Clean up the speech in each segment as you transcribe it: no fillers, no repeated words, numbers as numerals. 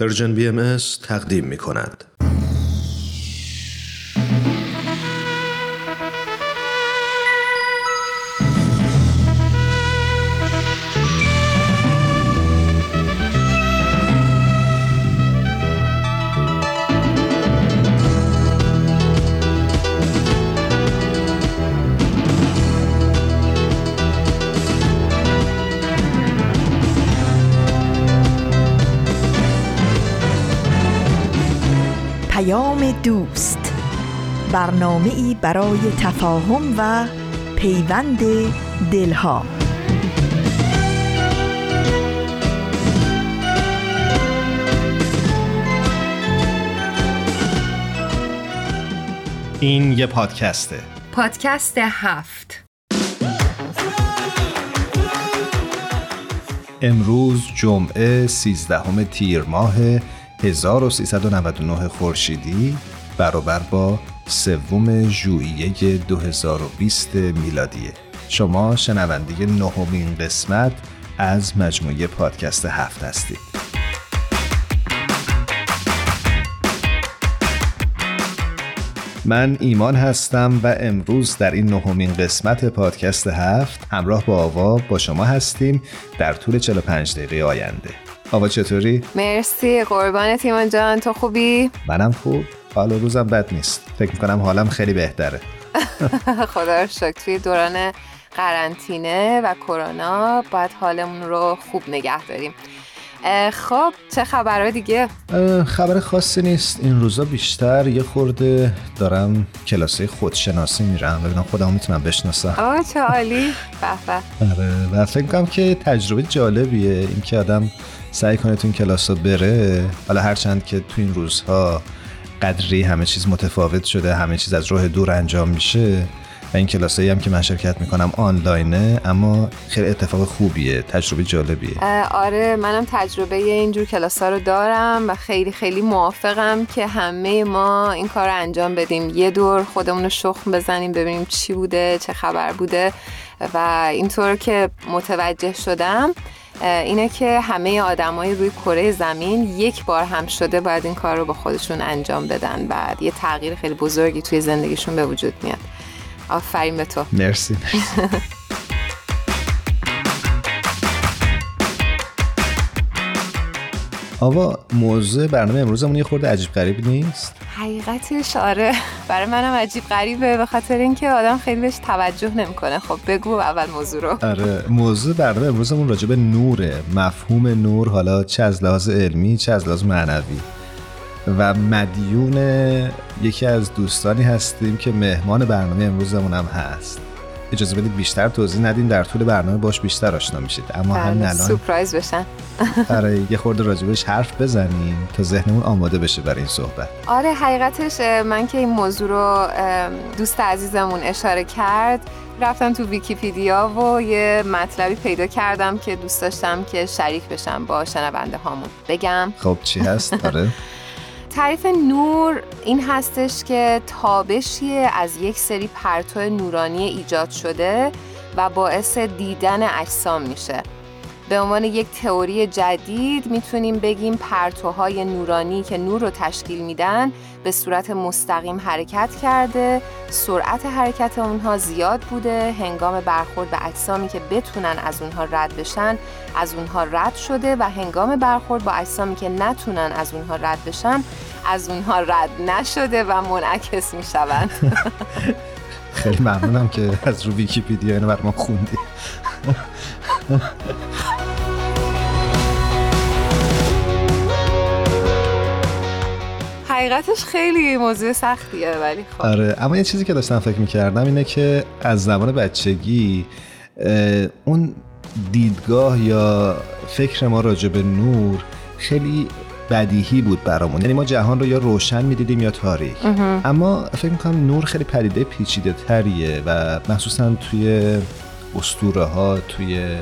پرژن بی ام تقدیم می کند. دوست، برنامه‌ای برای تفاهم و پیوند دلها. این یه پادکسته، پادکست هفت. امروز جمعه 13 تیر ماه 1399 خورشیدی برابر با 3 ژوئیه 2020 میلادی. شما شنونده 9مین قسمت از مجموعه پادکست هفت هستید. من ایمان هستم و امروز در این 9مین قسمت پادکست هفت همراه با آوا با شما هستیم در طول 45 دقیقه آینده. آوا چطوری؟ مرسی، قربانت ایمان جان، تو خوبی؟ منم خوب، حالا روزم بد نیست، فکر میکنم حالم خیلی بهتره. خدا رو شکر، توی دوران قرنطینه و کرونا باید حالمون رو خوب نگه داریم. خب چه خبره دیگه؟ خبر خاصی نیست، این روزا بیشتر یه خورده دارم کلاسه خودشناسی میرم ببینم خودمو میتونم بشناسم. آه چه عالی، به به. و فکر میکنم که تجربه جالبیه اینکه آدم سعی کنه تو این کلاسا بره، حالا هرچند که تو این روزها قدری همه چیز متفاوت شده، همه چیز از راه دور انجام میشه و این کلاسایی هم که من شرکت میکنم آنلاینه، اما خیلی اتفاق خوبیه، تجربه جالبیه. آره منم تجربه اینجور کلاسا رو دارم و خیلی خیلی موافقم که همه ما این کار رو انجام بدیم، یه دور خودمون رو شخم بزنیم ببینیم چی بوده، چه خبر بوده. و اینطور که متوجه شدم اینه که همه آدمای روی کره زمین یک بار هم شده باید این کار رو با خودشون انجام بدن، بعد یه تغییر خیلی بزرگی توی زندگیشون به وجود میاد. آفرین به تو. مرسی. آوا موضوع برنامه امروزمون یه خورده عجیب غریب نیست؟ حقیقتش آره، برای منم عجیب غریبه به خاطر اینکه آدم خیلی بهش توجه نمیکنه. خب بگو اول موضوع رو. آره موضوع برنامه امروزمون راجع به نوره، مفهوم نور، حالا چه از لحاظ علمی چه از لحاظ معنوی. و مدیون یکی از دوستانی هستیم که مهمان برنامه امروزمون هم هست. اجازه بدید بیشتر توضیح ندیم، در طول برنامه باش بیشتر آشنا میشید، اما همین الان سورپرایز بشن. آره یه خورده راجبش حرف بزنیم تا ذهنمون آماده بشه برای این صحبت. آره حقیقتش من که این موضوع رو دوست عزیزمون اشاره کرد، رفتم تو ویکی‌پدیا و یه مطلبی پیدا کردم که دوست داشتم که شریک بشم با شنونده هامون. بگم خب چی هست؟ آره تعریف نور این هستش که تابشیه از یک سری پرتو نورانی ایجاد شده و باعث دیدن اجسام میشه. به عنوان یک تئوری جدید میتونیم بگیم پرتوهای نورانی که نور رو تشکیل میدن به صورت مستقیم حرکت کرده، سرعت حرکت اونها زیاد بوده، هنگام برخورد به اجسامی که بتونن از اونها رد بشن از اونها رد شده و هنگام برخورد با اجسامی که نتونن از اونها رد بشن از اونها رد نشده و منعکس میشوند. خیلی ممنونم که از رو ویکی‌پدیا اینو برام خوندی. حقیقتش خیلی موضوع سختیه ولی خب آره. اما یه چیزی که داشتم فکر میکردم اینه که از زمان بچگی اون دیدگاه یا فکر ما راجع به نور خیلی بدیهی بود برامون، یعنی ما جهان رو یا روشن میدیدیم یا تاریک. اما فکر میکنم نور خیلی پدیده پیچیده تریه و مخصوصا توی اسطوره ها، توی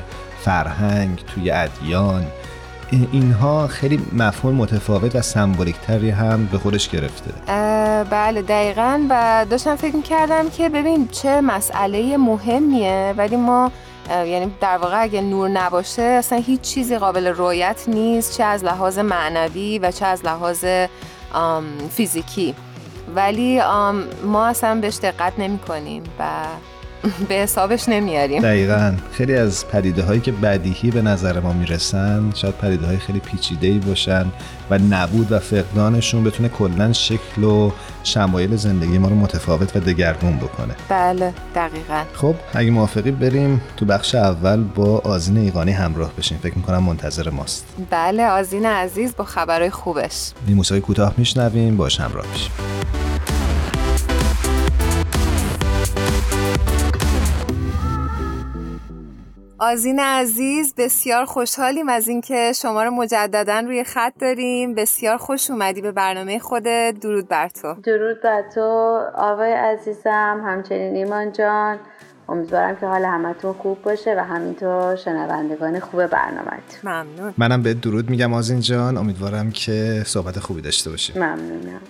فرهنگ، توی ادیان، اینها خیلی مفهوم متفاوت و سمبولیک تری هم به خودش گرفته. بله دقیقاً. و داشتم فکر می‌کردم که ببین چه مسئله مهمیه ولی ما یعنی در واقع اگه نور نباشه اصلا هیچ چیزی قابل رؤیت نیست، چه از لحاظ معنوی و چه از لحاظ فیزیکی، ولی ما اصلا بهش دقت نمی کنیم و به حسابش نمیاریم. دقیقاً خیلی از پدیده هایی که بدیهی به نظر ما میرسن شاید پدیده های خیلی پیچیده‌ای باشن و نبود و فقدانشون بتونه کلاً شکل و شمایل زندگی ما رو متفاوت و دگرگون بکنه. بله دقیقاً. خب اگه موافقی بریم تو بخش اول با آذین ایغانی همراه بشیم، فکر می‌کنم منتظر ماست. بله آذین عزیز با خبرهای خوبش. یه موسیقی کوتاه میشنویم باش همراه بشیم. آزین عزیز بسیار خوشحالیم از اینکه شما رو مجدداً روی خط داریم. بسیار خوش اومدی به برنامه خودت. درود بر تو. درود بر تو آوای عزیزم، همچنین ایمان جان. امیدوارم که حال همتون خوب باشه و همینطور شنوندگان خوب برنامه‌ت. ممنون. منم به درود میگم آزین جان، امیدوارم که صحبت خوبی داشته باشیم. ممنونم.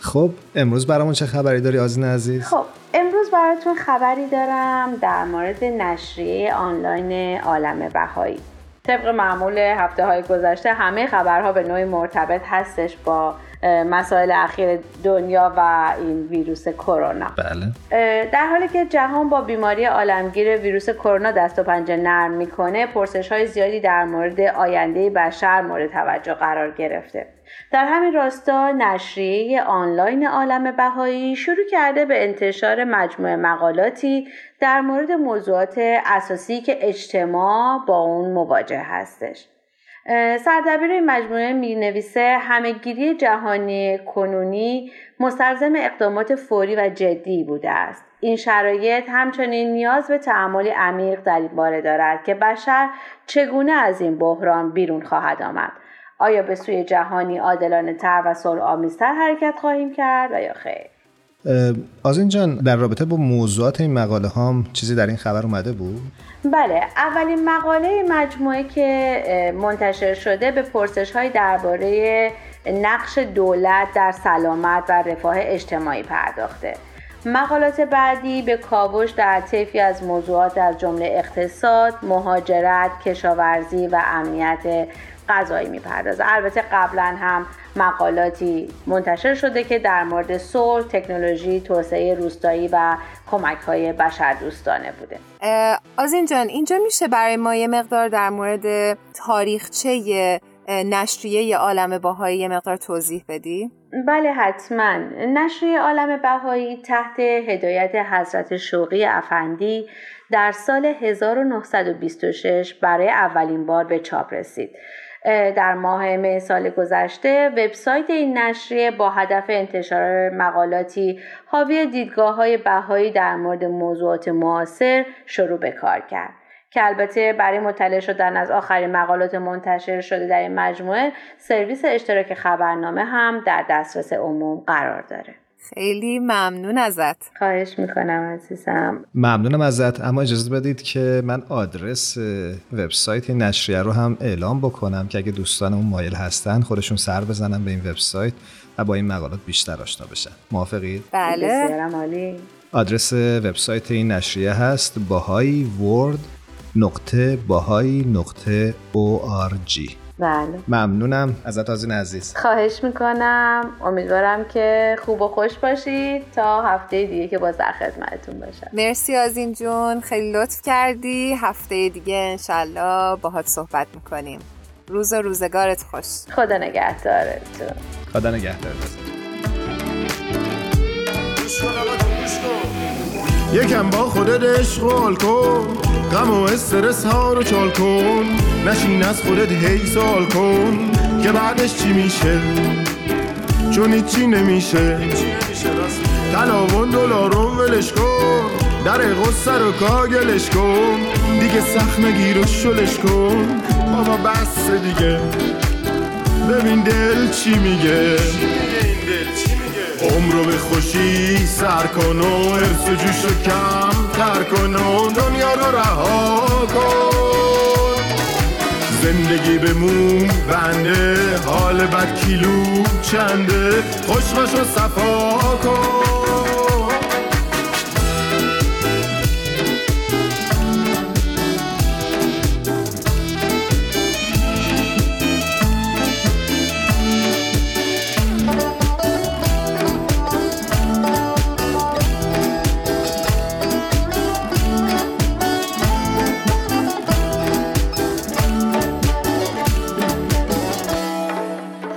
خب امروز برامون چه خبری داری آزین عزیز؟ خب امروز براتون خبری دارم در مورد نشریه آنلاین عالم بهائی. طبق معمول هفته‌های گذشته همه خبرها به نوعی مرتبط هستش با مسائل اخیر دنیا و این ویروس کرونا. بله. در حالی که جهان با بیماری عالمگیر ویروس کرونا دست و پنجه نرم میکنه، پرسش‌های زیادی در مورد آینده بشر مورد توجه قرار گرفته. در همین راستا نشریه آنلاین عالم بهائی شروع کرده به انتشار مجموعه مقالاتی در مورد موضوعات اساسی که اجتماع با اون مواجه هستش. سردبیر این مجموعه می‌نویسه همه‌گیری جهانی کنونی مستلزم اقدامات فوری و جدی بوده است. این شرایط همچنین نیاز به تأمل عمیق در این باره دارد که بشر چگونه از این بحران بیرون خواهد آمد. آیا به سوی جهانی عادلانه‌تر و صلح‌آمیزتر حرکت خواهیم کرد و یا خیر؟ آزین جان در رابطه با موضوعات این مقاله ها چیزی در این خبر اومده بود؟ بله، اولین مقاله مجموعه که منتشر شده به پرسش‌های درباره نقش دولت در سلامت و رفاه اجتماعی پرداخته. مقالات بعدی به کاوش در طیفی از موضوعات از جمله اقتصاد، مهاجرت، کشاورزی و امنیت غذایی می‌پردازه. البته قبلا هم مقالاتی منتشر شده که در مورد صلح، تکنولوژی، توسعه روستایی و کمک‌های بشردوستانه بوده. آذین جان اینجا میشه برای ما یه مقدار در مورد تاریخچه نشریه عالم بهائی یه مقدار توضیح بدی؟ بله حتما. نشریه عالم بهائی تحت هدایت حضرت شوقی افندی در سال 1926 برای اولین بار به چاپ رسید. در ماه مه سال گذشته وبسایت این نشریه با هدف انتشار مقالاتی حاوی دیدگاه‌های بهائی در مورد موضوعات معاصر شروع به کار کرد که البته برای مطلع شدن از آخرین مقالات منتشر شده در این مجموعه سرویس اشتراک خبرنامه هم در دسترس عموم قرار داره. خیلی ممنون ازت. خواهش میکنم عزیزم. ممنونم ازت. اما اجازه بدید که من آدرس وبسایت این نشریه رو هم اعلام بکنم که اگه دوستانمون مایل هستن خودشون سر بزنن به این وبسایت و با این مقالات بیشتر آشنا بشن. موافقید؟ بله. بسیار عالی. آدرس وبسایت این نشریه هست bahaiworld.bahai.org. بله. ممنونم ازت آذین عزیز. خواهش میکنم. امیدوارم که خوب و خوش باشید تا هفته دیگه که باز در خدمتتون باشم. مرسی آذین جون، خیلی لطف کردی. هفته دیگه انشالله باهات صحبت میکنیم. روز و روزگارت خوش. خدا نگهدارتون. خدا نگهدارتون. یکم با خودت اشغال کن، غم و استرس ها رو چال کن، نشین از خودت هی سوال کن که بعدش چی میشه، چون هیچی نمیشه. تلاون دلارون ولش کن، در غصه رو کاگلش کن، دیگه سخم گیر و شلش کن، بابا بس دیگه، ببین دل چی میگه. عمرو به خوشی سر کن و ارس و جوش رو کم تر کن و دنیا رو رها کن. زندگی به موم بنده، حال بد کیلو چنده، خوشمش رو صفا کن.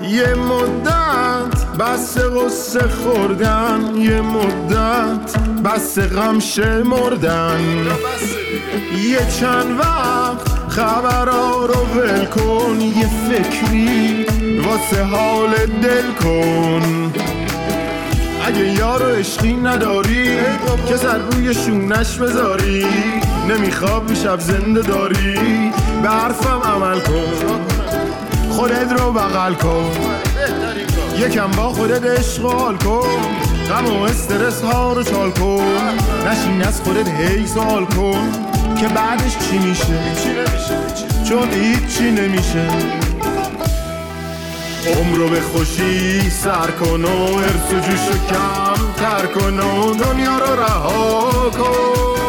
یه مدت بس غصه خوردن، یه مدت بس غم شمردن، یه چند وقت خبرها رو ول کن، یه فکری واسه حال دل کن. اگه یار و عشقی نداری که سر روی شونش بذاری، نمیخواب شب زنده داری، به حرفم عمل کن، خودت رو بغل کن، یکم با خودت اشغال کن، غم و استرس ها رو چال کن، نشین از خودت هی سوال کن که بعدش چی میشه، چون هیچی نمیشه. عمر رو به خوشی سر کن و حرص و جوش رو کم تر کن و دنیا رو رها کن.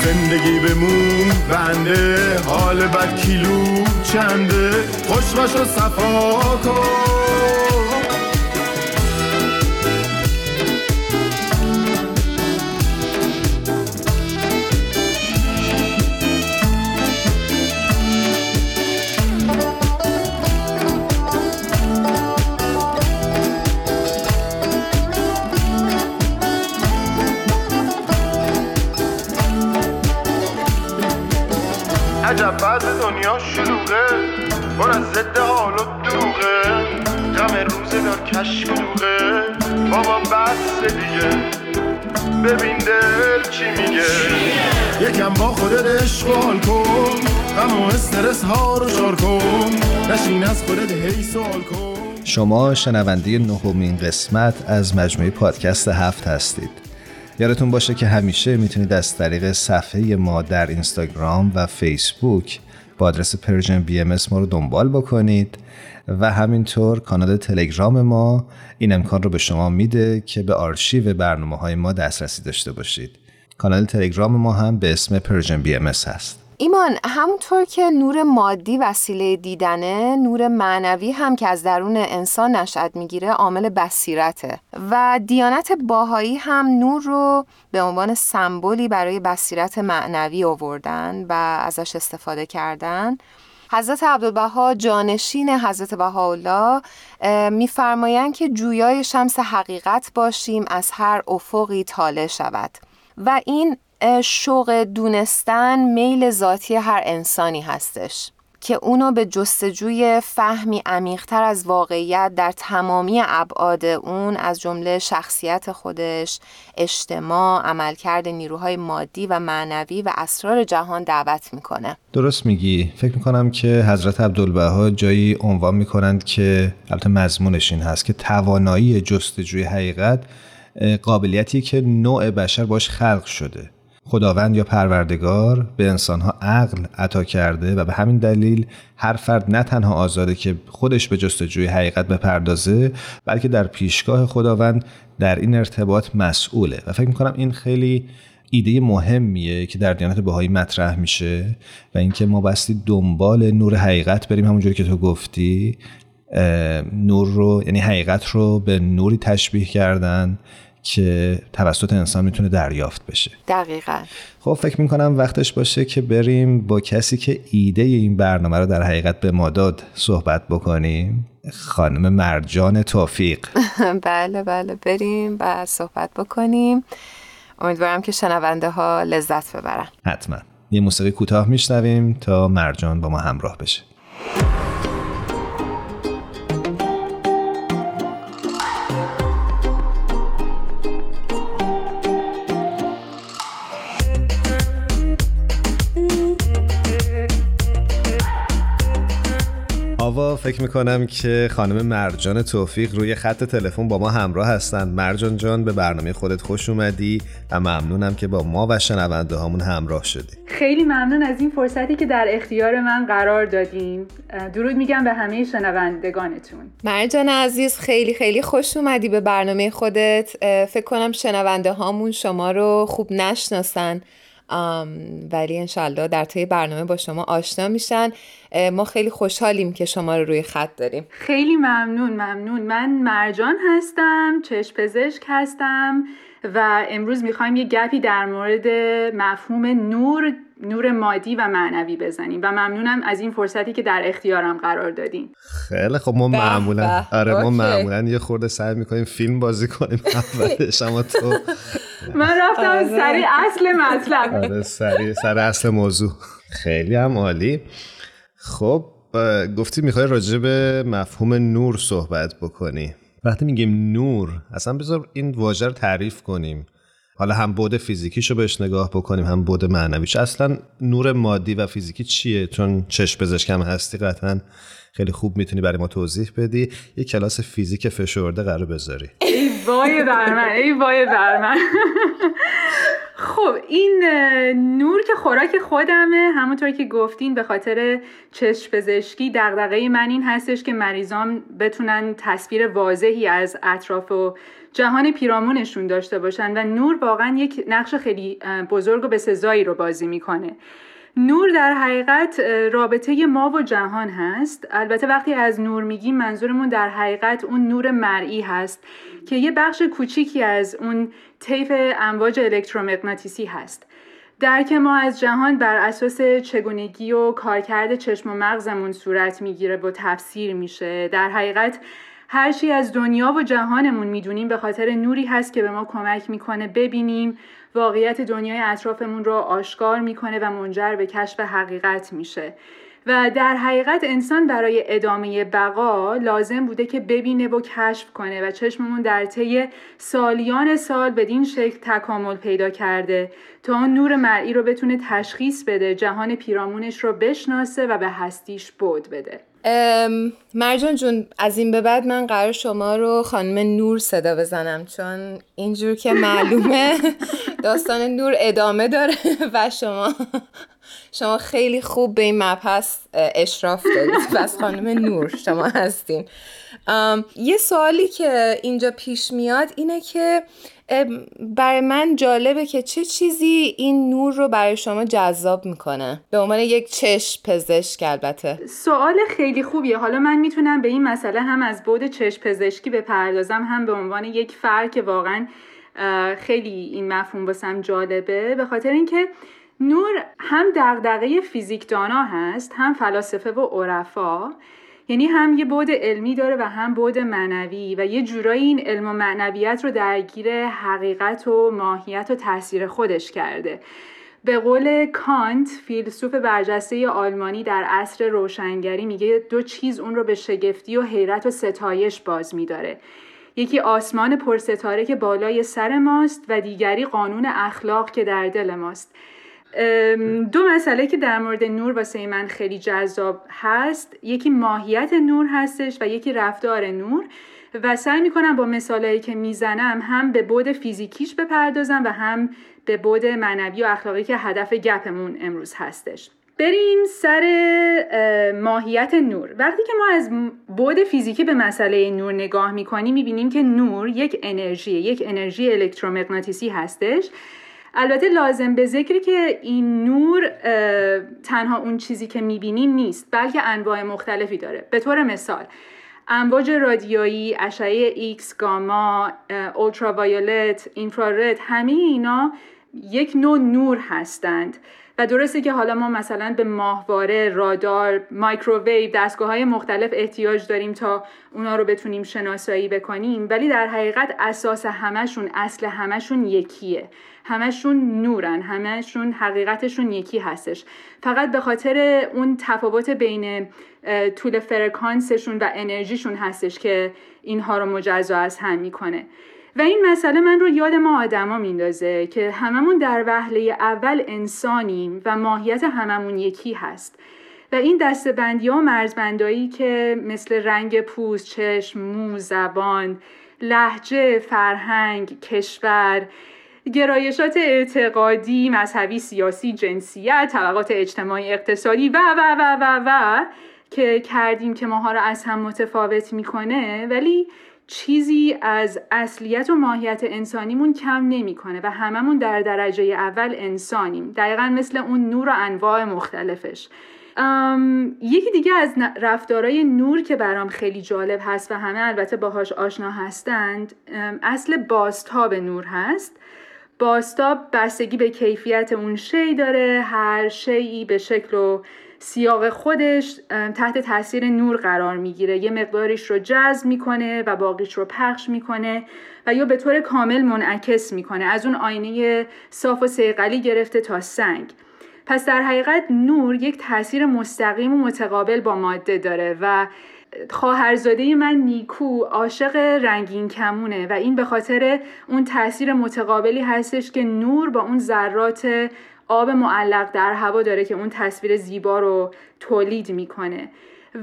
زندگی بمون بنده، حال بد کیلو چنده، خوش باش و صفا کن. عجب بعض دنیا شلوغه، بار از زده حال و دروغه، غم روزه دار کشک دوغه، بابا بس دیگه، ببین دل چی میگه. یکم با خودت اشغال کن، غم و استرس ها رو شار کن، نشین از خودت هی سوال کن. شما شنونده نهمین قسمت از مجموعه پادکست هفت هستید. یادتون باشه که همیشه میتونید از طریق صفحه ما در اینستاگرام و فیسبوک با آدرس پرژن بی ام ما رو دنبال بکنید و همینطور کانال تلگرام ما این امکان رو به شما میده که به آرشیو برنامه‌های ما دسترسی داشته باشید. کانال تلگرام ما هم به اسم پرژن بی ام هست. ایمان، همونطور که نور مادی وسیله دیدنه، نور معنوی هم که از درون انسان نشأت میگیره عامل بصیرته و دیانت باهایی هم نور رو به عنوان سمبولی برای بصیرت معنوی آوردن و ازش استفاده کردن. حضرت عبدالبها جانشین حضرت بهاءالله میفرمایند که جویای شمس حقیقت باشیم، از هر افقی طالع شود. و این شوق دونستن میل ذاتی هر انسانی هستش که اونو به جستجوی فهمی عمیق‌تر از واقعیت در تمامی ابعاد اون، از جمله شخصیت خودش، اجتماع، عملکرد نیروهای مادی و معنوی و اسرار جهان دعوت میکنه. درست میگی. فکر میکنم که حضرت عبدالبها جایی عنوان میکنند که البته مضمونش این هست که توانایی جستجوی حقیقت قابلیتی که نوع بشر باش خلق شده. خداوند یا پروردگار به انسانها عقل عطا کرده و به همین دلیل هر فرد نه تنها آزاده که خودش به جستجوی حقیقت بپردازه، بلکه در پیشگاه خداوند در این ارتباط مسئوله. و فکر میکنم این خیلی ایده مهمیه که در دیانت بهائی مطرح میشه و اینکه ما بستی دنبال نور حقیقت بریم. همونجوری که تو گفتی، نور رو، یعنی حقیقت رو به نوری تشبیه کردن که توسط انسان میتونه دریافت بشه. دقیقاً. خب فکر میکنم وقتش باشه که بریم با کسی که ایده این برنامه رو در حقیقت به ما داد صحبت بکنیم، خانم مرجان توفیق. بله بله، بریم و صحبت بکنیم. امیدوارم که شنونده ها لذت ببرن. حتما. یه موسیقی کوتاه میشنویم تا مرجان با ما همراه بشه. آوا، فکر میکنم که خانم مرجان توفیق روی خط تلفن با ما همراه هستند. مرجان جان، به برنامه خودت خوش اومدی و ممنونم که با ما و شنونده هامون همراه شدی. خیلی ممنون از این فرصتی که در اختیار من قرار دادیم. درود میگم به همه شنوندگانتون. مرجان عزیز، خیلی خیلی خوش اومدی به برنامه خودت. فکر کنم شنونده هامون شما رو خوب نشناسن، ولی انشالله در طی برنامه با شما آشنا میشن. ما خیلی خوشحالیم که شما رو روی خط داریم. خیلی ممنون. من مرجان هستم، چشم پزشک هستم و امروز میخوایم یه گپی در مورد مفهوم نور نور مادی و معنوی بزنیم و ممنونم از این فرصتی که در اختیارم قرار دادین. خیلی خب ما معمولا ما معمولا یه خورده سعی میکنیم فیلم بازی کنیم اولش، اما تو من رفتم سری اصل مطلب. آره سری اصل موضوع. خیلی هم عالی. خب گفتی میخوای راجع به مفهوم نور صحبت بکنی. وقتی میگیم نور اصلا بذار این واژه رو تعریف کنیم، حالا هم بعد فیزیکیشو بهش نگاه بکنیم هم بعد معنویش. اصلا نور مادی و فیزیکی چیه؟ چون چشم پزشکم هستی قطعا خیلی خوب میتونی برای ما توضیح بدی. یه کلاس فیزیک فشرده قرار بذاری. ای وای بر من، ای وای بر من. خب این نور که خوراک خودمه، همونطور که گفتین به خاطر چشم پزشکی دغدغه من این هستش که مریضان بتونن تصویر واضحی از اطراف و جهان پیرامونشون داشته باشن و نور واقعا یک نقش خیلی بزرگ و بسزایی رو بازی میکنه. نور در حقیقت رابطه ما و جهان هست. البته وقتی از نور میگیم منظورمون در حقیقت اون نور مرئی هست که یه بخش کوچیکی از اون طیف امواج الکترومغناطیسی هست. درک ما از جهان بر اساس چگونگی و کارکرد چشم و مغزمون صورت میگیره و تفسیر میشه. در حقیقت هر چی از دنیا و جهانمون میدونیم به خاطر نوری هست که به ما کمک میکنه ببینیم، واقعیت دنیای اطرافمون رو آشکار میکنه و منجر به کشف حقیقت میشه. و در حقیقت انسان برای ادامه بقا لازم بوده که ببینه و کشف کنه و چشممون در طی سالیان سال بدین شکل تکامل پیدا کرده تا اون نور مرئی رو بتونه تشخیص بده، جهان پیرامونش رو بشناسه و به هستیش بود بده. مرجان جون از این به بعد من قرار شما رو خانم نور صدا بزنم، چون اینجور که معلومه داستان نور ادامه داره و شما خیلی خوب به این مبحث اشراف دارید و از خانم نور شما هستین. یه سوالی که اینجا پیش میاد اینه که برای من جالبه که چه چیزی این نور رو برای شما جذاب میکنه به عنوان یک چشم پزشک. البته سوال خیلی خوبیه. حالا من میتونم به این مسئله هم از بعد چشم پزشکی بپردازم هم به عنوان یک فرد که واقعا خیلی این مفهوم واسم جالبه، به خاطر اینکه نور هم دغدغه فیزیکدانا هست هم فلاسفه و عرفا، یعنی هم یه بعد علمی داره و هم بعد معنوی و یه جورایی این علم و معنویت رو درگیر حقیقت و ماهیت و تاثیر خودش کرده. به قول کانت فیلسوف برجسته آلمانی در عصر روشنگری میگه دو چیز اون رو به شگفتی و حیرت و ستایش باز می‌داره، یکی آسمان پرستاره که بالای سر ماست و دیگری قانون اخلاق که در دل ماست. دو مسئله که در مورد نور واسه من خیلی جذاب هست، یکی ماهیت نور هستش و یکی رفتار نور و سعی میکنم با مثالایی که میزنم هم به بعد فیزیکیش بپردازم و هم به بعد معنوی و اخلاقی که هدف گپمون امروز هستش. بریم سر ماهیت نور. وقتی که ما از بعد فیزیکی به مسئله نور نگاه میکنیم میبینیم که نور یک انرژی الکترومغناطیسی هستش. البته لازم به ذکری که این نور تنها اون چیزی که میبینیم نیست، بلکه انواع مختلفی داره. به طور مثال امواج رادیویی، اشعه ایکس، گاما، اولتراوایولت، اینفرارد، همه اینا یک نوع نور هستند و درسته که حالا ما مثلا به ماهواره، رادار، مایکروویو، دستگاه‌های مختلف احتیاج داریم تا اونا رو بتونیم شناسایی بکنیم، ولی در حقیقت اساس همشون، اصل همشون یکیه. همشون نورن، همشون حقیقتشون یکی هستش. فقط به خاطر اون تفاوت بین طول فرکانسشون و انرژیشون هستش که اینها رو مجزا از هم میکنه. و این مسئله من رو یاد ما آدما میندازه که هممون در وهله اول انسانیم و ماهیت هممون یکی هست و این دسته‌بندی ها و مرزبندایی که مثل رنگ پوست، چشم، مو، زبان، لهجه، فرهنگ، کشور، گرایشات اعتقادی، مذهبی، سیاسی، جنسیت، طبقات اجتماعی، اقتصادی و و و و و که کردیم که ماها رو از هم متفاوت میکنه، ولی چیزی از اصلیت و ماهیت انسانیمون کم نمیکنه و هممون در درجه اول انسانیم، دقیقاً مثل اون نور و انواع مختلفش. یکی دیگه از رفتارهای نور که برام خیلی جالب هست و همه البته باهاش آشنا هستند، اصل بازتاب نور هست. باستاب بستگی به کیفیت اون شی داره، هر شیئی به شکل و سیاق خودش تحت تاثیر نور قرار میگیره، یه مقداریش رو جذب میکنه و باقیش رو پخش میکنه و یا به طور کامل منعکس میکنه، از اون آینه صاف و صیقلی گرفته تا سنگ. پس در حقیقت نور یک تاثیر مستقیم و متقابل با ماده داره و خواهرزاده من نیکو عاشق رنگین کمونه و این به خاطر اون تاثیر متقابلی هستش که نور با اون ذرات آب معلق در هوا داره که اون تصویر زیبا رو تولید میکنه.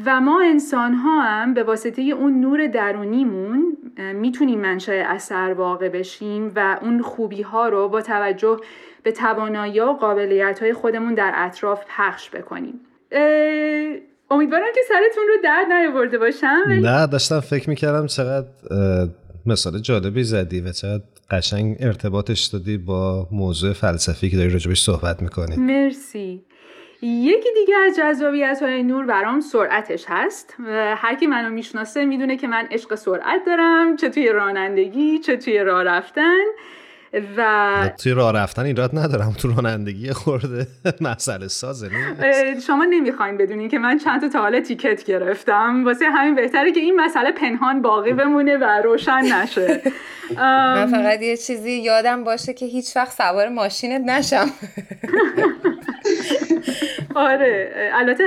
و ما انسان ها هم به واسطه اون نور درونیمون میتونیم منشأ اثر واقع بشیم و اون خوبی ها رو با توجه به توانایی و قابلیت های خودمون در اطراف پخش بکنیم. امیدوارم که سرتون رو درد نیاورده باشم. نه، داشتم فکر میکردم چقدر مثال جالبی زدی و چقدر قشنگ ارتباطش دادی با موضوع فلسفی که داری راجبش صحبت میکنی. مرسی. یکی دیگه از جذابیت‌های نور برام سرعتش هست. هر کی منو میشناسه میدونه که من عشق سرعت دارم، چه توی رانندگی چه توی راه رفتن. و توی راه رفتن ایراد ندارم، تو رانندگی خورده مسئله سازه. شما نمیخواین بدونین که من چند تا حالا تیکت گرفتم، واسه همین بهتره که این مسئله پنهان باقی بمونه و روشن نشه. من فقط یه چیزی یادم باشه که هیچ وقت سوار ماشینت نشم. آره، البته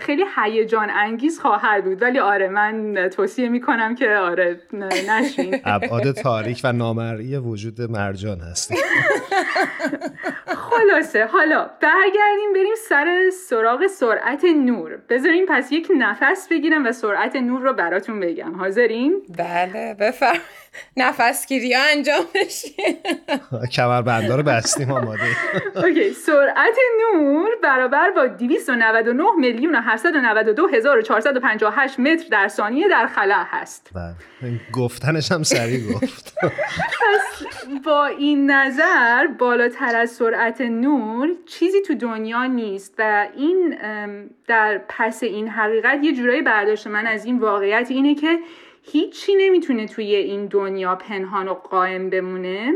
خیلی هیجان انگیز خواهد بود، ولی آره من توصیه میکنم که آره نشین. ابعاد تاریک و نامرئی وجود مرجان هست. خلاصه حالا برگردیم بریم سر سراغ سرعت نور. بذارین پس یک نفس بگیرم و سرعت نور رو براتون بگم. حاضرین؟ بله بفرمایید. نفس گیری ها انجام بشه. کمربندا رو بستیم، آماده. اوکی، سرعت نور برابر با 299,792,458 متر در ثانیه در خلا هست. گفتنش هم سریع گفت. پس با این نظر بالاتر از سرعت نور چیزی تو دنیا نیست و این در پس این حقیقت یه جورایی برداشت من از این واقعیت اینه که هیچی نمیتونه توی این دنیا پنهان و قائم بمونه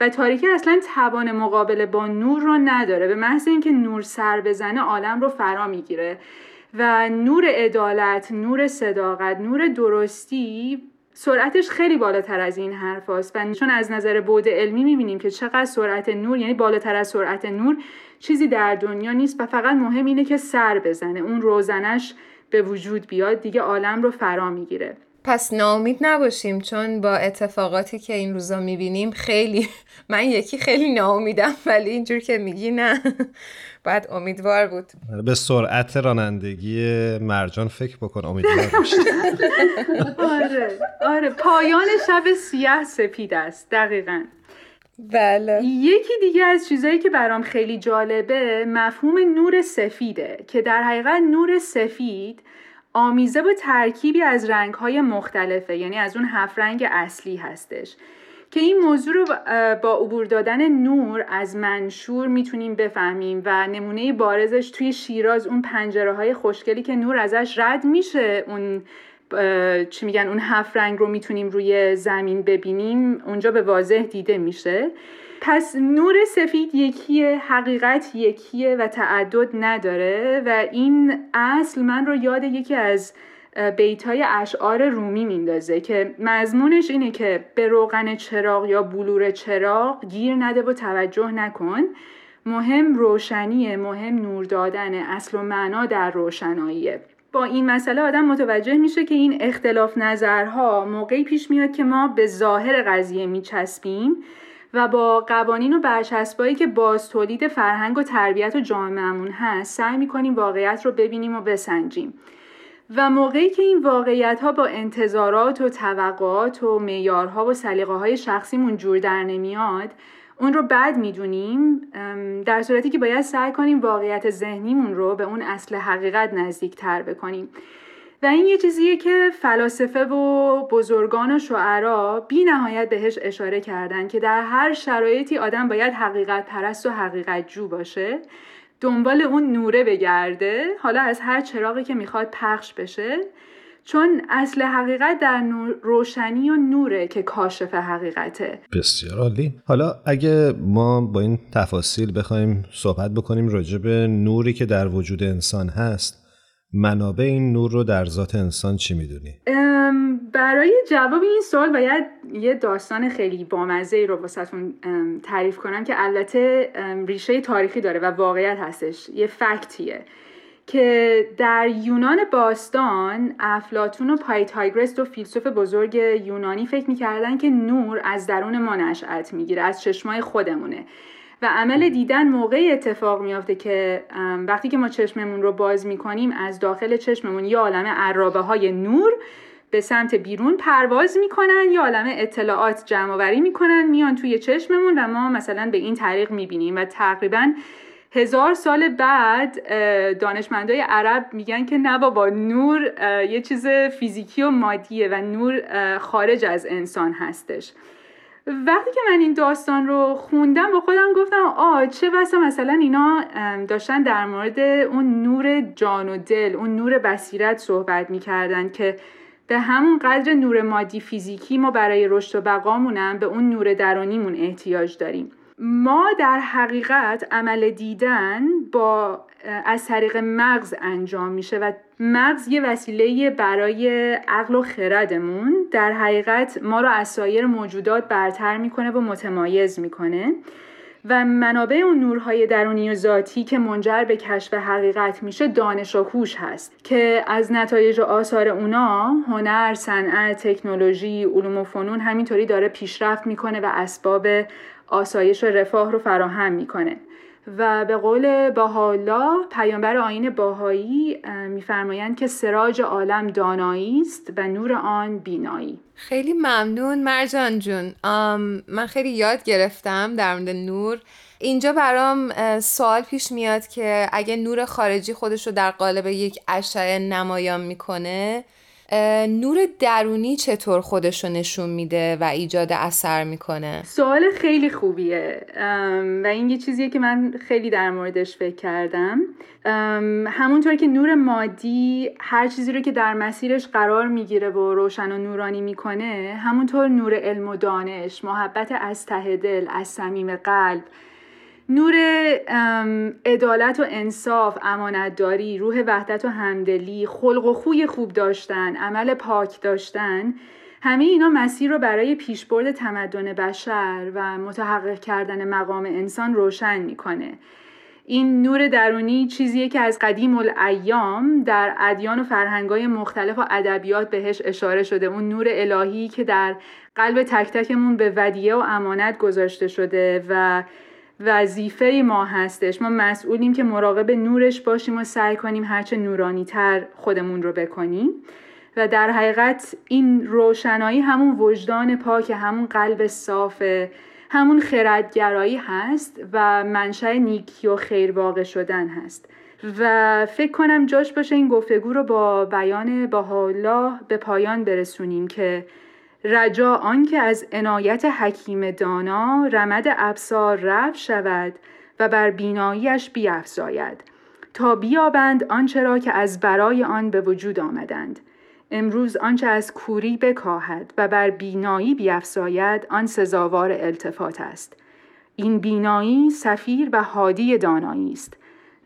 و تاریکی اصلا توان مقابله با نور رو نداره، به محض اینکه نور سر بزنه عالم رو فرا میگیره و نور عدالت، نور صداقت، نور درستی سرعتش خیلی بالاتر از این حرف هاست و چون از نظر بعد علمی میبینیم که چقدر سرعت نور، یعنی بالاتر از سرعت نور چیزی در دنیا نیست و فقط مهم اینه که سر بزنه، اون روزنش به وجود بیاد، دیگه عالم رو فرا میگیره. پس ناامید نباشیم، چون با اتفاقاتی که این روزا میبینیم خیلی، من یکی خیلی ناامیدم، ولی اینجور که میگی نه، باید امیدوار بود. به سرعت رانندگی مرجان فکر بکن، امیدوار باشی. آره پایان شب سیاه سپید است. دقیقاً. بله. یکی دیگه از چیزایی که برام خیلی جالبه مفهوم نور سفیده که در حقیقت نور سفید آمیزه با ترکیبی از رنگ‌های مختلفه، یعنی از اون 7 رنگ اصلی هستش که این موضوع رو با عبور دادن نور از منشور میتونیم بفهمیم و نمونه بارزش توی شیراز اون پنجره‌های خوشگلی که نور ازش رد میشه، اون چی میگن، اون 7 رنگ رو میتونیم روی زمین ببینیم، اونجا به واضح دیده میشه. پس نور سفید یکیه، حقیقت یکیه و تعدد نداره و این اصل من رو یاد یکی از بیت‌های اشعار رومی میندازه که مضمونش اینه که به روغن چراغ یا بلور چراغ گیر نده و توجه نکن، مهم روشنیه، مهم نور دادنه، اصل و معنا در روشناییه. با این مسئله آدم متوجه میشه که این اختلاف نظرها موقعی پیش میاد که ما به ظاهر قضیه میچسبیم و با قوانین و برچسبایی که باز تولید فرهنگ و تربیت و جامعهمون هست سعی میکنیم واقعیت رو ببینیم و بسنجیم و موقعی که این واقعیت ها با انتظارات و توقعات و معیارها و سلیقه های شخصیمون جور در نمیاد اون رو بد میدونیم، در صورتی که باید سعی کنیم واقعیت ذهنیمون رو به اون اصل حقیقت نزدیک تر بکنیم و این یه چیزیه که فلاسفه و بزرگان و شعرا بی نهایت بهش اشاره کردن که در هر شرایطی آدم باید حقیقت پرست و حقیقت جو باشه، دنبال اون نوره بگرده، حالا از هر چراغی که میخواد پخش بشه، چون اصل حقیقت در روشنی و نوره که کاشف حقیقته. بسیار عالی. حالا اگه ما با این تفاصیل بخوایم صحبت بکنیم راجع به نوری که در وجود انسان هست، منابع این نور رو در ذات انسان چی میدونی؟ برای جواب این سوال باید یه داستان خیلی بامزه‌ای رو واسهتون تعریف کنم که البته ریشه تاریخی داره و واقعیت هستش. یه فکتیه که در یونان باستان افلاطون و پایتاگورس، دو فیلسوف بزرگ یونانی، فکر میکردن که نور از درون ما نشأت میگیره، از چشمای خودمونه و عمل دیدن موقعی اتفاق میافته که وقتی که ما چشممون رو باز میکنیم از داخل چشممون یه عالمه عرابه های نور به سمت بیرون پرواز میکنن، یه عالمه اطلاعات جمع آوری میکنن میان توی چشممون و ما مثلا به این طریق میبینیم و تقریباً 1000 سال بعد دانشمندای عرب میگن که نه بابا، نور یه چیز فیزیکی و مادیه و نور خارج از انسان هستش. وقتی که من این داستان رو خوندم با خودم گفتم چه بسا مثلا اینا داشتن در مورد اون نور جان و دل، اون نور بصیرت صحبت میکردن که به همون قدر نور مادی فیزیکی ما برای رشد و بقامونم به اون نور درونیمون احتیاج داریم. ما در حقیقت عمل دیدن با از طریق مغز انجام میشه و مغز یه وسیله برای عقل و خردمون، در حقیقت ما رو از سایر موجودات برتر میکنه و متمایز میکنه و منابع اون نورهای درونی و ذاتی که منجر به کشف حقیقت میشه دانش و هوش هست که از نتایج و آثار اونا هنر، صنعت، تکنولوژی، علوم و فنون همینطوری داره پیشرفت میکنه و اسباب آسایش و رفاه رو فراهم میکنه. و به قول بهاءالله، پیامبر آیین بهائی، میفرمایند که سراج عالم دانایی است و نور آن بینایی. خیلی ممنون مرجان جون. من خیلی یاد گرفتم در مورد نور. اینجا برام سوال پیش میاد که اگه نور خارجی خودش رو در قالب یک اشعه نمایان میکنه، نور درونی چطور خودش رو نشون میده و ایجاد اثر میکنه؟ سوال خیلی خوبیه و این یه چیزیه که من خیلی در موردش فکر کردم. همونطور که نور مادی هر چیزی رو که در مسیرش قرار میگیره و روشن و نورانی میکنه، همونطور نور علم و دانش، محبت از ته دل، از صمیم قلب، نور عدالت و انصاف، امانتداری، روح وحدت و همدلی، خلق و خوی خوب داشتن، عمل پاک داشتن، همه اینا مسیر رو برای پیشبرد تمدن بشر و متحقق کردن مقام انسان روشن میکنه. این نور درونی چیزیه که از قدیم الایام در ادیان و فرهنگ‌های مختلف و ادبیات بهش اشاره شده، اون نور الهی که در قلب تک تکمون به ودیعه و امانت گذاشته شده و وظیفه ما هستش. ما مسئولیم که مراقب نورش باشیم و سعی کنیم هرچه نورانی تر خودمون رو بکنیم و در حقیقت این روشنایی همون وجدان پاک، همون قلب صاف، همون خردگرایی هست و منشأ نیکی و خیر واقع شدن هست و فکر کنم جاش باشه این گفتگو رو با بیان بهاءالله به پایان برسونیم که رجا آن که از عنایت حکیم دانا رمد ابصار رفع شود و بر بیناییش بیفزاید تا بیابند آنچه را که از برای آن به وجود آمدند. امروز آنچه از کوری بکاهد و بر بینایی بیفزاید آن سزاوار التفات است. این بینایی سفیر و هادی دانایی است.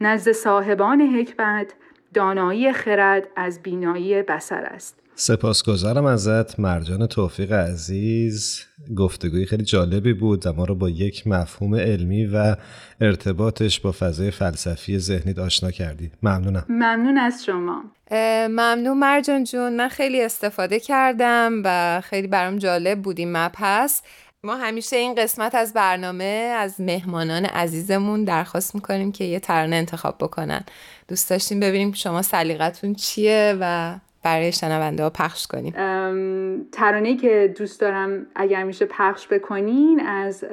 نزد صاحبان حکمت دانایی خرد از بینایی بصر است. سپاسگزارم ازت مرجان توفیق عزیز. گفتگوی خیلی جالبی بود و ما رو با یک مفهوم علمی و ارتباطش با فضای فلسفی ذهنیت آشنا کردی. ممنونم. ممنون از شما. ممنون مرجان جون. من خیلی استفاده کردم و خیلی برام جالب بود این مبحث. ما همیشه این قسمت از برنامه از مهمانان عزیزمون درخواست میکنیم که یه ترانه انتخاب بکنن. دوست داشتیم ببینیم شما سلیقتون چیه و برای شنونده ها پخش کنیم. ترانه‌ای که دوست دارم اگر میشه پخش بکنین از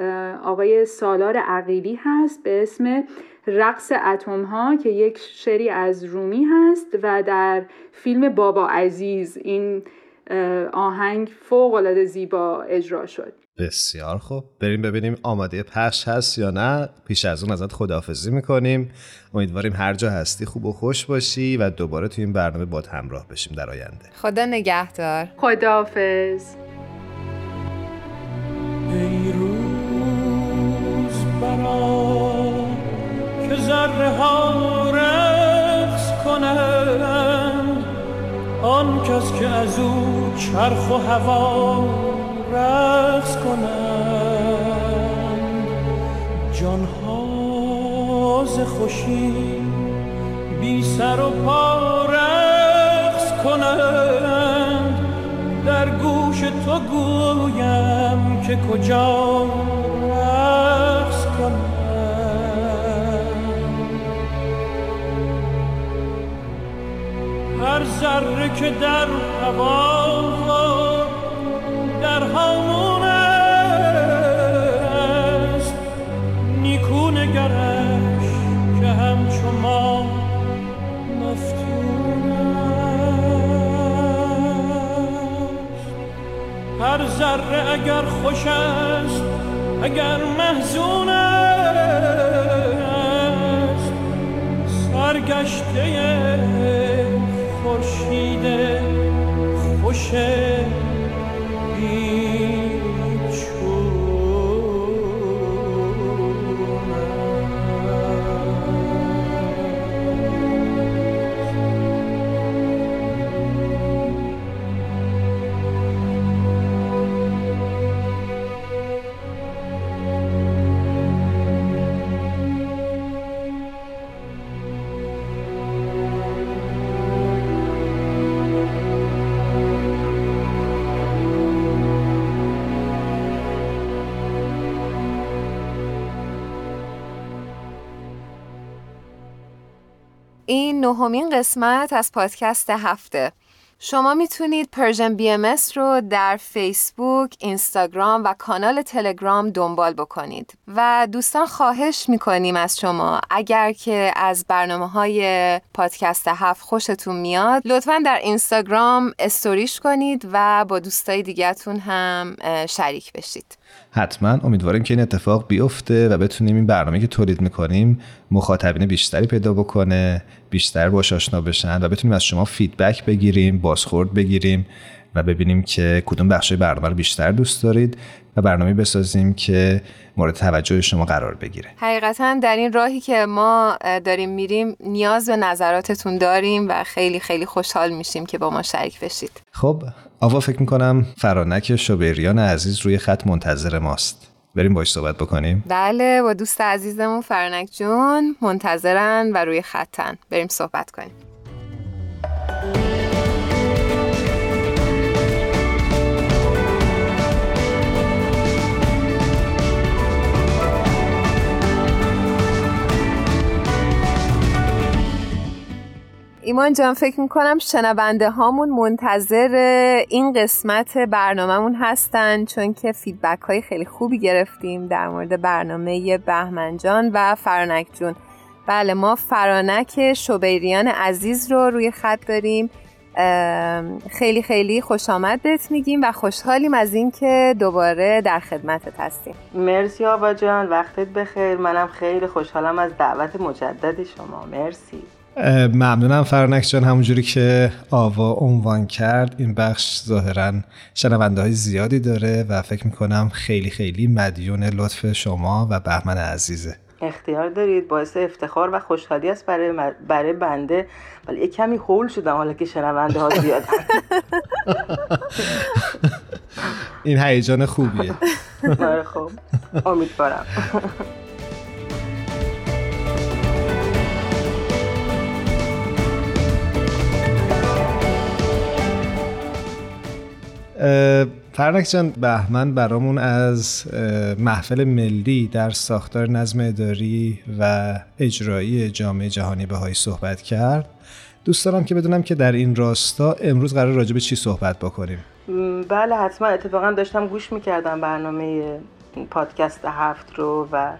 آقای سالار عقیلی هست به اسم رقص اتم ها که یک شعری از رومی هست و در فیلم بابا عزیز این آهنگ فوق‌العاده زیبا اجرا شد. بسیار خوب، بریم ببینیم آماده پخش هست یا نه. پیش از اون ازت خداحافظی میکنیم. امیدواریم هر جا هستی خوب و خوش باشی و دوباره توی این برنامه باهات همراه بشیم در آینده. خدا نگهدار. خداحافظ. ای روز برا که ذره ها رقص کنند، آن کس که از او چرخ و هوا رقص کنند، جانها ز خوشی بی سر و پا رقص کنند. در گوش تو گویم که کجا رقص کنم. هر ذره که در هوا در همون است، نیکو نگرش که همچو ما مفتون است. هر ذره اگر خوش است اگر محزون است، سرگشته خورشید خوش این نهمین قسمت از پادکست هفته. شما میتونید پرژن بی ام رو در فیسبوک، اینستاگرام و کانال تلگرام دنبال بکنید. و دوستان خواهش میکنیم از شما اگر که از برنامه‌های پادکست هفت خوشتون میاد، لطفاً در اینستاگرام استوریش کنید و با دوستای دیگه‌تون هم شریک بشید. حتما امیدواریم که این اتفاق بیفته و بتونیم این برنامه که تولید میکنیم مخاطبین بیشتری پیدا بکنه، بیشتر باهاش آشنا بشن و بتونیم از شما فیدبک بگیریم، بازخورد بگیریم و ببینیم که کدوم بخشای برنامه رو بیشتر دوست دارید و برنامه بسازیم که مورد توجه شما قرار بگیره. حقیقتاً در این راهی که ما داریم میریم نیاز به نظراتتون داریم و خیلی خیلی خوشحال میشیم که با ما شریک بشید. خب آوا، فکر میکنم فرانک شوبریان عزیز روی خط منتظر ماست. بریم باهاش صحبت بکنیم. بله، با دوست عزیزمون فرانک جون منتظرن و روی خطن. بریم صحبت کنیم. ایمان جان، فکر میکنم شنونده هامون منتظر این قسمت برنامه‌مون هستن، چون که فیدبک های خیلی خوبی گرفتیم در مورد برنامه بهمن جان و فرانک جون. بله، ما فرانک شوبریان عزیز رو روی خط داریم. خیلی خیلی خوش آمدت میگیم و خوشحالیم از این که دوباره در خدمتت هستیم. مرسی آوا جان، وقتت بخیر. منم خیلی خوشحالم از دعوت مجدد شما. مرسی. ممنونم فرانک جان. همونجوری که آوا عنوان کرد، این بخش ظاهراً شنونده های زیادی داره و فکر میکنم خیلی خیلی مدیون لطف شما و بهمن عزیزه. اختیار دارید. باعث افتخار و خوشحالی است برای بنده، ولی یک کمی هول شدم حالا که شنونده ها زیادن. این هیجان خوبیه. خب امیدوارم. فرانک جان، بهمن برامون از محفل ملی در ساختار نظم اداری و اجرایی جامعه جهانی بهائی صحبت کرد. دوست دارم که بدونم که در این راستا امروز قرار راجع به چی صحبت بکنیم. بله حتما. اتفاقا داشتم گوش میکردم برنامه پادکست هفت رو و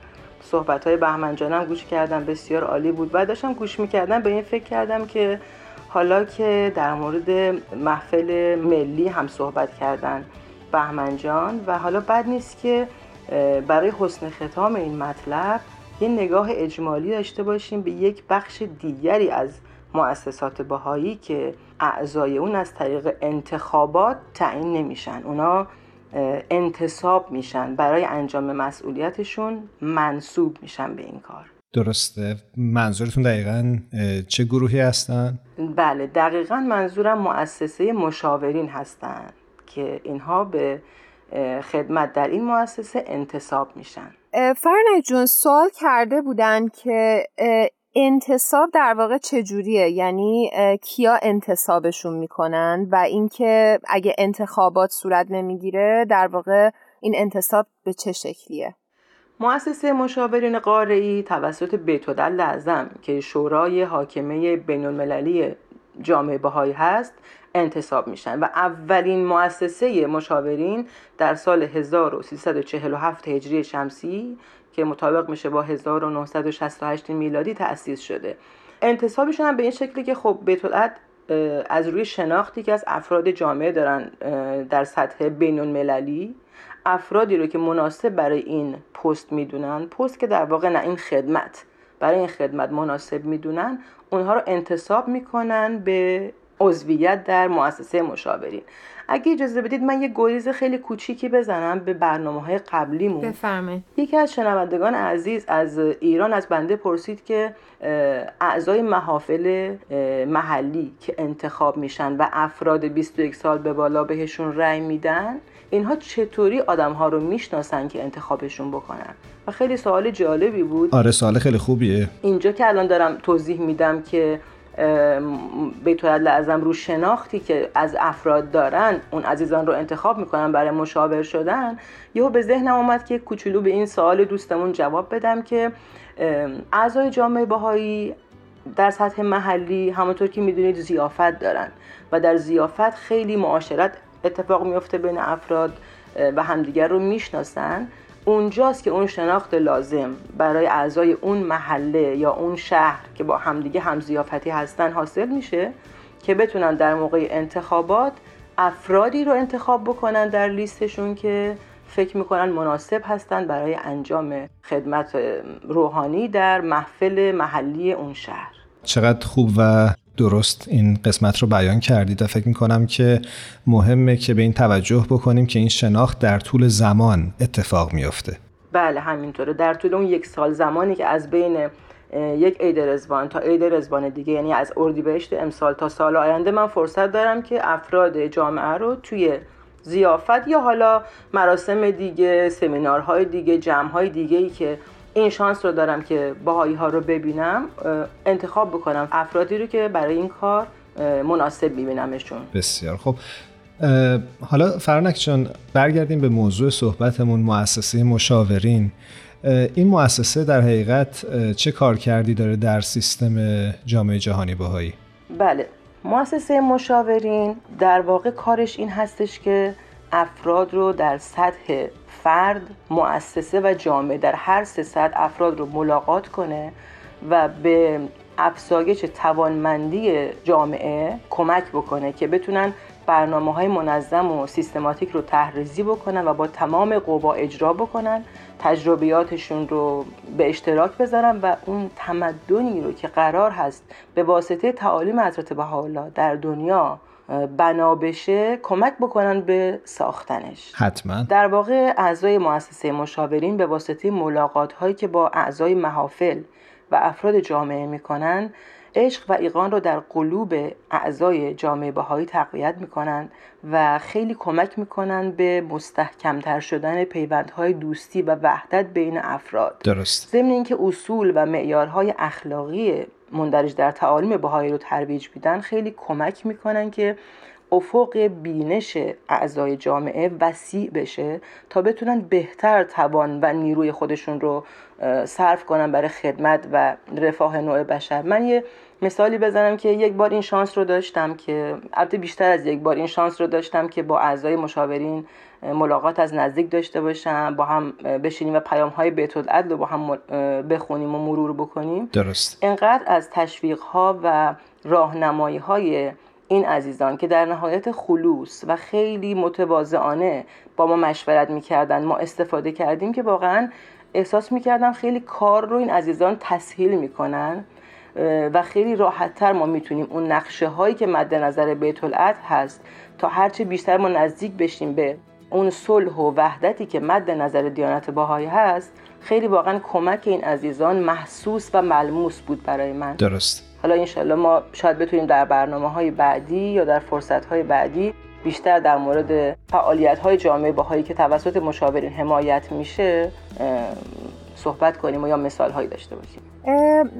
صحبت‌های بهمن جانم گوش کردم. بسیار عالی بود. بعد داشتم گوش میکردم به این فکر کردم که حالا که در مورد محفل ملی هم صحبت کردن بهمن جان و حالا بد نیست که برای حسن ختام این مطلب یه نگاه اجمالی داشته باشیم به یک بخش دیگری از مؤسسات بهایی که اعضای اون از طریق انتخابات تعیین نمیشن، اونا انتصاب میشن، برای انجام مسئولیتشون منصوب میشن به این کار. درسته، منظورتون دقیقاً چه گروهی هستن؟ بله دقیقاً منظورم مؤسسه مشاورین هستن که اینها به خدمت در این مؤسسه انتصاب میشن. فرانک جون سوال کرده بودن که انتصاب در واقع چجوریه، یعنی کیا انتصابشون میکنن و اینکه اگه انتخابات صورت نمیگیره در واقع این انتصاب به چه شکلیه؟ مؤسسه مشاورین قاره‌ای توسط بیت العدل اعظم که شورای حاکمه بین‌المللی جامعه بهائی هست انتصاب میشن و اولین مؤسسه مشاورین در سال 1347 هجری شمسی که مطابق میشه با 1968 میلادی تأسیس شده. انتصابشون هم به این شکلی که خب بیت العدل از روی شناختی که از افراد جامعه دارن در سطح بین‌المللی افرادی رو که مناسب برای این پست میدونن، پست که در واقع نه این خدمت، برای این خدمت مناسب میدونن، اونها رو انتصاب میکنن به عضویت در مؤسسه مشاورین. اگه اجازه بدید من یه گریز خیلی کوچیکی بزنم به برنامه‌های قبلیمون. بفرمایید. یکی از شنوندگان عزیز از ایران از بنده پرسید که اعضای محافل محلی که انتخاب میشن و افراد 21 سال به بالا بهشون رأی میدن، اینها چطوری آدم‌ها رو میشناسن که انتخابشون بکنن؟ و خیلی سوال جالبی بود. آره سوال خیلی خوبیه. اینجا که الان دارم توضیح میدم که بیت العدل اعظم رو شناختی که از افراد دارن اون عزیزان رو انتخاب میکنن برای مشاور شدن، یهو به ذهنم اومد که کوچولو به این سوال دوستمون جواب بدم که اعضای جامعه بهائی در سطح محلی همونطور که میدونید ضیافت دارن و در ضیافت خیلی معاشرت اتفاق میفته بین افراد و همدیگر رو میشناسن. اونجاست که اون شناخت لازم برای اعضای اون محله یا اون شهر که با همدیگه همضیافتی هستن حاصل میشه که بتونن در موقع انتخابات افرادی رو انتخاب بکنن در لیستشون که فکر میکنن مناسب هستن برای انجام خدمت روحانی در محفل محلی اون شهر. چقدر خوب و درست این قسمت رو بیان کردید و فکر می‌کنم که مهمه که به این توجه بکنیم که این شناخت در طول زمان اتفاق میفته. بله همینطوره، در طول اون یک سال زمانی که از بین یک عید رضوان تا عید رضوان دیگه، یعنی از اردیبهشت امسال تا سال آینده، من فرصت دارم که افراد جامعه رو توی ضیافت یا حالا مراسم دیگه، سمینارهای دیگه، جمع‌های دیگه‌ای که این شانس رو دارم که بهایی ها رو ببینم انتخاب بکنم، افرادی رو که برای این کار مناسب میبینمشون. بسیار خب. حالا فرانک جان برگردیم به موضوع صحبتمون، مؤسسه مشاورین. این مؤسسه در حقیقت چه کارکردی داره در سیستم جامعه جهانی بهایی؟ بله، مؤسسه مشاورین در واقع کارش این هستش که افراد رو در سطح فرد، مؤسسه و جامعه، در هر سه سطح افراد رو ملاقات کنه و به افزایش توانمندی جامعه کمک بکنه که بتونن برنامه‌های منظم و سیستماتیک رو طرح‌ریزی بکنن و با تمام قوا اجرا بکنن، تجربیاتشون رو به اشتراک بذارن و اون تمدنی رو که قرار هست به واسطه تعالیم حضرت بهاءالله در دنیا بنا بشه کمک بکنن به ساختنش. حتما. در واقع اعضای مؤسسه مشاورین به واسطه ملاقات‌هایی که با اعضای محافل و افراد جامعه میکنن عشق و ایقان رو در قلوب اعضای جامعه بهائی تقویت میکنن و خیلی کمک میکنن به مستحکمتر شدن پیوندهای دوستی و وحدت بین افراد. درست. ضمن اینکه اصول و معیارهای اخلاقی مندرج در تعالیم بهائی رو ترویج میدن، خیلی کمک میکنن که افق بینش اعضای جامعه وسیع بشه تا بتونن بهتر توان و نیروی خودشون رو صرف کنن برای خدمت و رفاه نوع بشر. من یه مثالی بزنم که یک بار این شانس رو داشتم که البته بیشتر از یک بار این شانس رو داشتم که با اعضای مشاورین ملاقات از نزدیک داشته باشم، با هم بشینیم و پیام‌های بیت العدل رو با هم بخونیم و مرور بکنیم. درست. اینقدر از تشویق‌ها و راهنمایی‌های این عزیزان که در نهایت خلوص و خیلی متواضعانه با ما مشورت می‌کردن، ما استفاده کردیم که واقعاً احساس می‌کردم خیلی کار رو این عزیزان تسهیل می‌کنن و خیلی راحت‌تر ما می‌تونیم اون نقشه‌هایی که مد نظر بیت العدل هست تا هرچه بیشتر ما نزدیک بشیم به اون صلح و وحدتی که مد نظر دیانت بهائی هست. خیلی واقعاً کمک این عزیزان محسوس و ملموس بود برای من. درست. حالا انشالله ما شاید بتونیم در برنامه‌های بعدی یا در فرصت‌های بعدی بیشتر در مورد فعالیت‌های جامعه بهائی که توسط مشاورین حمایت میشه صحبت کنیم و یا مثال‌هایی داشته باشیم.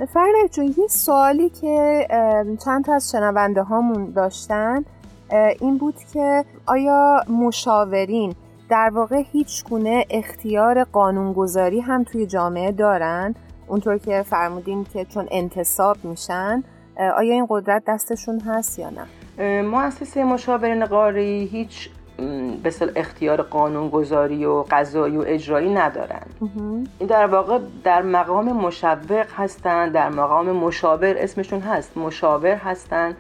فرانک جون، یه سوالی که چند تا از شنونده هامون داشتن این بود که آیا مشاورین در واقع هیچ گونه اختیار قانونگذاری هم توی جامعه دارن؟ اونطور که فرمودیم که چون انتصاب میشن، آیا این قدرت دستشون هست یا نه؟ مؤسسه مشاورین قاره‌ای هیچ به اصطلاح اختیار قانونگذاری و قضایی و اجرایی ندارن. این در واقع در مقام مشوق هستن، در مقام مشاور، اسمشون هست مشاور هستن،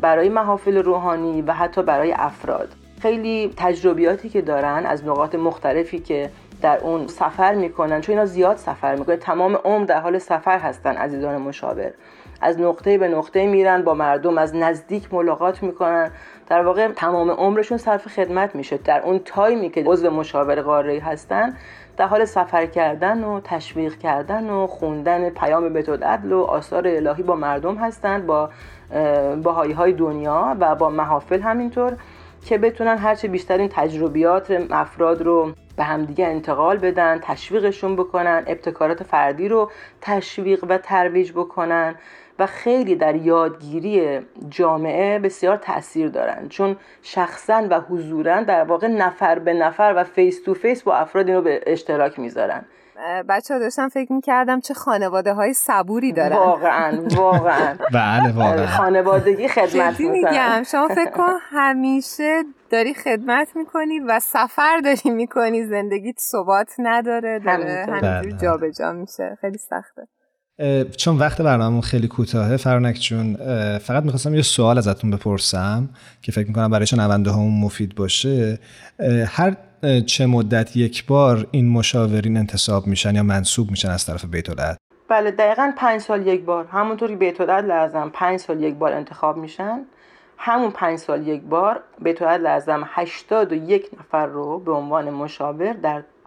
برای محافل روحانی و حتی برای افراد. خیلی تجربیاتی که دارن از نقاط مختلفی که در اون سفر میکنن، چون اینا زیاد سفر میکنن، تمام عمر در حال سفر هستن عزیزان مشاور، از نقطه به نقطه میرن، با مردم از نزدیک ملاقات میکنن، در واقع تمام عمرشون صرف خدمت میشه. در اون تایمی که عضو مشاور قاره‌ای هستن در حال سفر کردن و تشویق کردن و خوندن پیام بیت العدل و آثار الهی با مردم هستن، با بهائی‌های دنیا و با محافل همینطور، که بتونن هرچه بیشتر این تجربیات افراد رو به همدیگه انتقال بدن، تشویقشون بکنن، ابتکارات فردی رو تشویق و ترویج بکنن و خیلی در یادگیری جامعه بسیار تأثیر دارن، چون شخصاً و حضوراً در واقع نفر به نفر و فیس تو فیس با افراد اینو به اشتراک میذارن. بچه‌ها داشتم فکر می‌کردم چه خانواده‌های صبوری دارن. واقعاً بله واقعاً خانوادگی خدمت می‌کنن. شما فکر کن همیشه داری خدمت می‌کنی و سفر داری می‌کنی، زندگیت ثبات نداره، داره همینجوری جابجا میشه، خیلی سخته. چون وقت برنامه‌مون خیلی کوتاهه فرانک جون، فقط می‌خواستم یه سوال ازتون بپرسم که فکر می‌کنم برای شنونده‌هامون مفید باشه. هر چه مدت یک بار این مشاورین انتصاب میشن یا منصوب میشن از طرف بیت العدل؟ بله دقیقاً 5 سال یک بار، همونطوری بیت العدل اعظم 5 سال یک بار انتخاب میشن، همون 5 سال یک بار بیت العدل اعظم 81 نفر رو به عنوان مشاور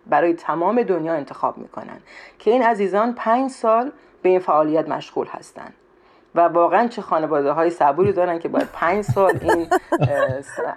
برای تمام دنیا انتخاب میکنن که این عزیزان 5 سال به این فعالیت مشغول هستن و واقعا چه خانواده‌های صبوری دارن که باید 5 سال این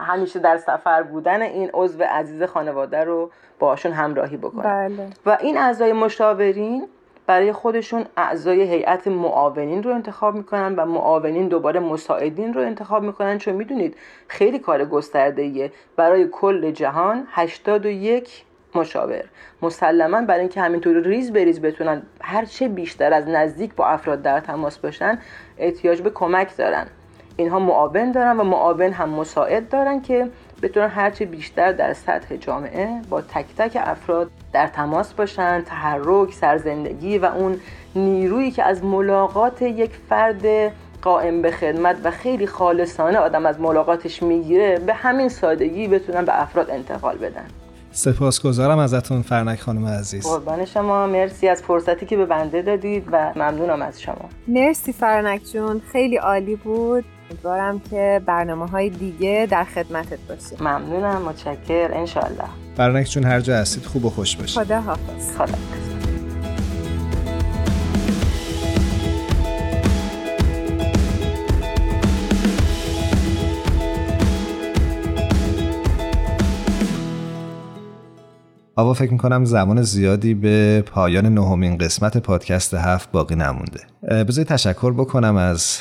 همیشه در سفر بودن این عضو عزیز خانواده رو باشون همراهی بکنن. بله. و این اعضای مشاورین برای خودشون اعضای هیئت معاونین رو انتخاب میکنن و معاونین دوباره مساعدین رو انتخاب میکنن، چون میدونید خیلی کار گسترده‌ایه، برای کل جهان 81 مشاور. مسلماً برای اینکه همینطور ریز به ریز بتونن هر چه بیشتر از نزدیک با افراد در تماس باشن احتیاج به کمک دارن. اینها معاون دارن و معاون هم مساعد دارن که بتونن هر چه بیشتر در سطح جامعه با تک تک افراد در تماس باشن، تحرک، سرزندگی و اون نیرویی که از ملاقات یک فرد قائم به خدمت و خیلی خالصانه آدم از ملاقاتش میگیره به همین سادگی بتونن به افراد انتقال بدن. سپاسگزارم ازتون فرانک خانم عزیز. قربان شما، مرسی از فرصتی که به بنده دادید و ممنونم از شما. مرسی فرانک جون، خیلی عالی بود. امیدوارم که برنامه‌های دیگه در خدمتت باشیم. ممنونم، متشکرم، ان شاء الله. فرانک جون هر جا هستید خوب و خوش باشید. خداحافظ. خداحافظ. آوا فکر میکنم زمان زیادی به پایان 9مین قسمت پادکست 7 باقی نمونده. بذارید تشکر بکنم از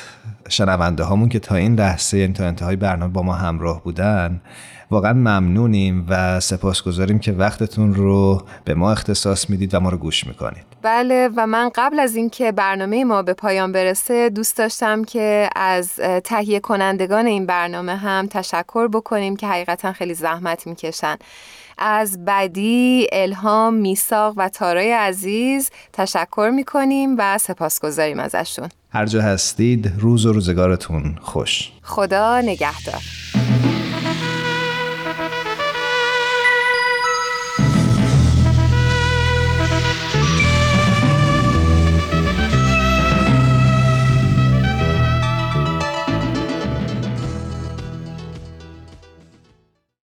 شنونده هامون که تا این لحظه یعنی تا انتهای برنامه با ما همراه بودن واقعا ممنونیم و سپاسگزاریم که وقتتون رو به ما اختصاص میدید و ما رو گوش میکنید. بله و من قبل از اینکه برنامه ما به پایان برسه دوست داشتم که از تهیه کنندگان این برنامه هم تشکر بکنیم که حقیقتا خیلی زحمت میکشن. از بدی، الهام، میثاق و تارای عزیز تشکر میکنیم و سپاسگزاریم ازشون. هر جا هستید روز و روزگارتون خوش. خدا نگهدار.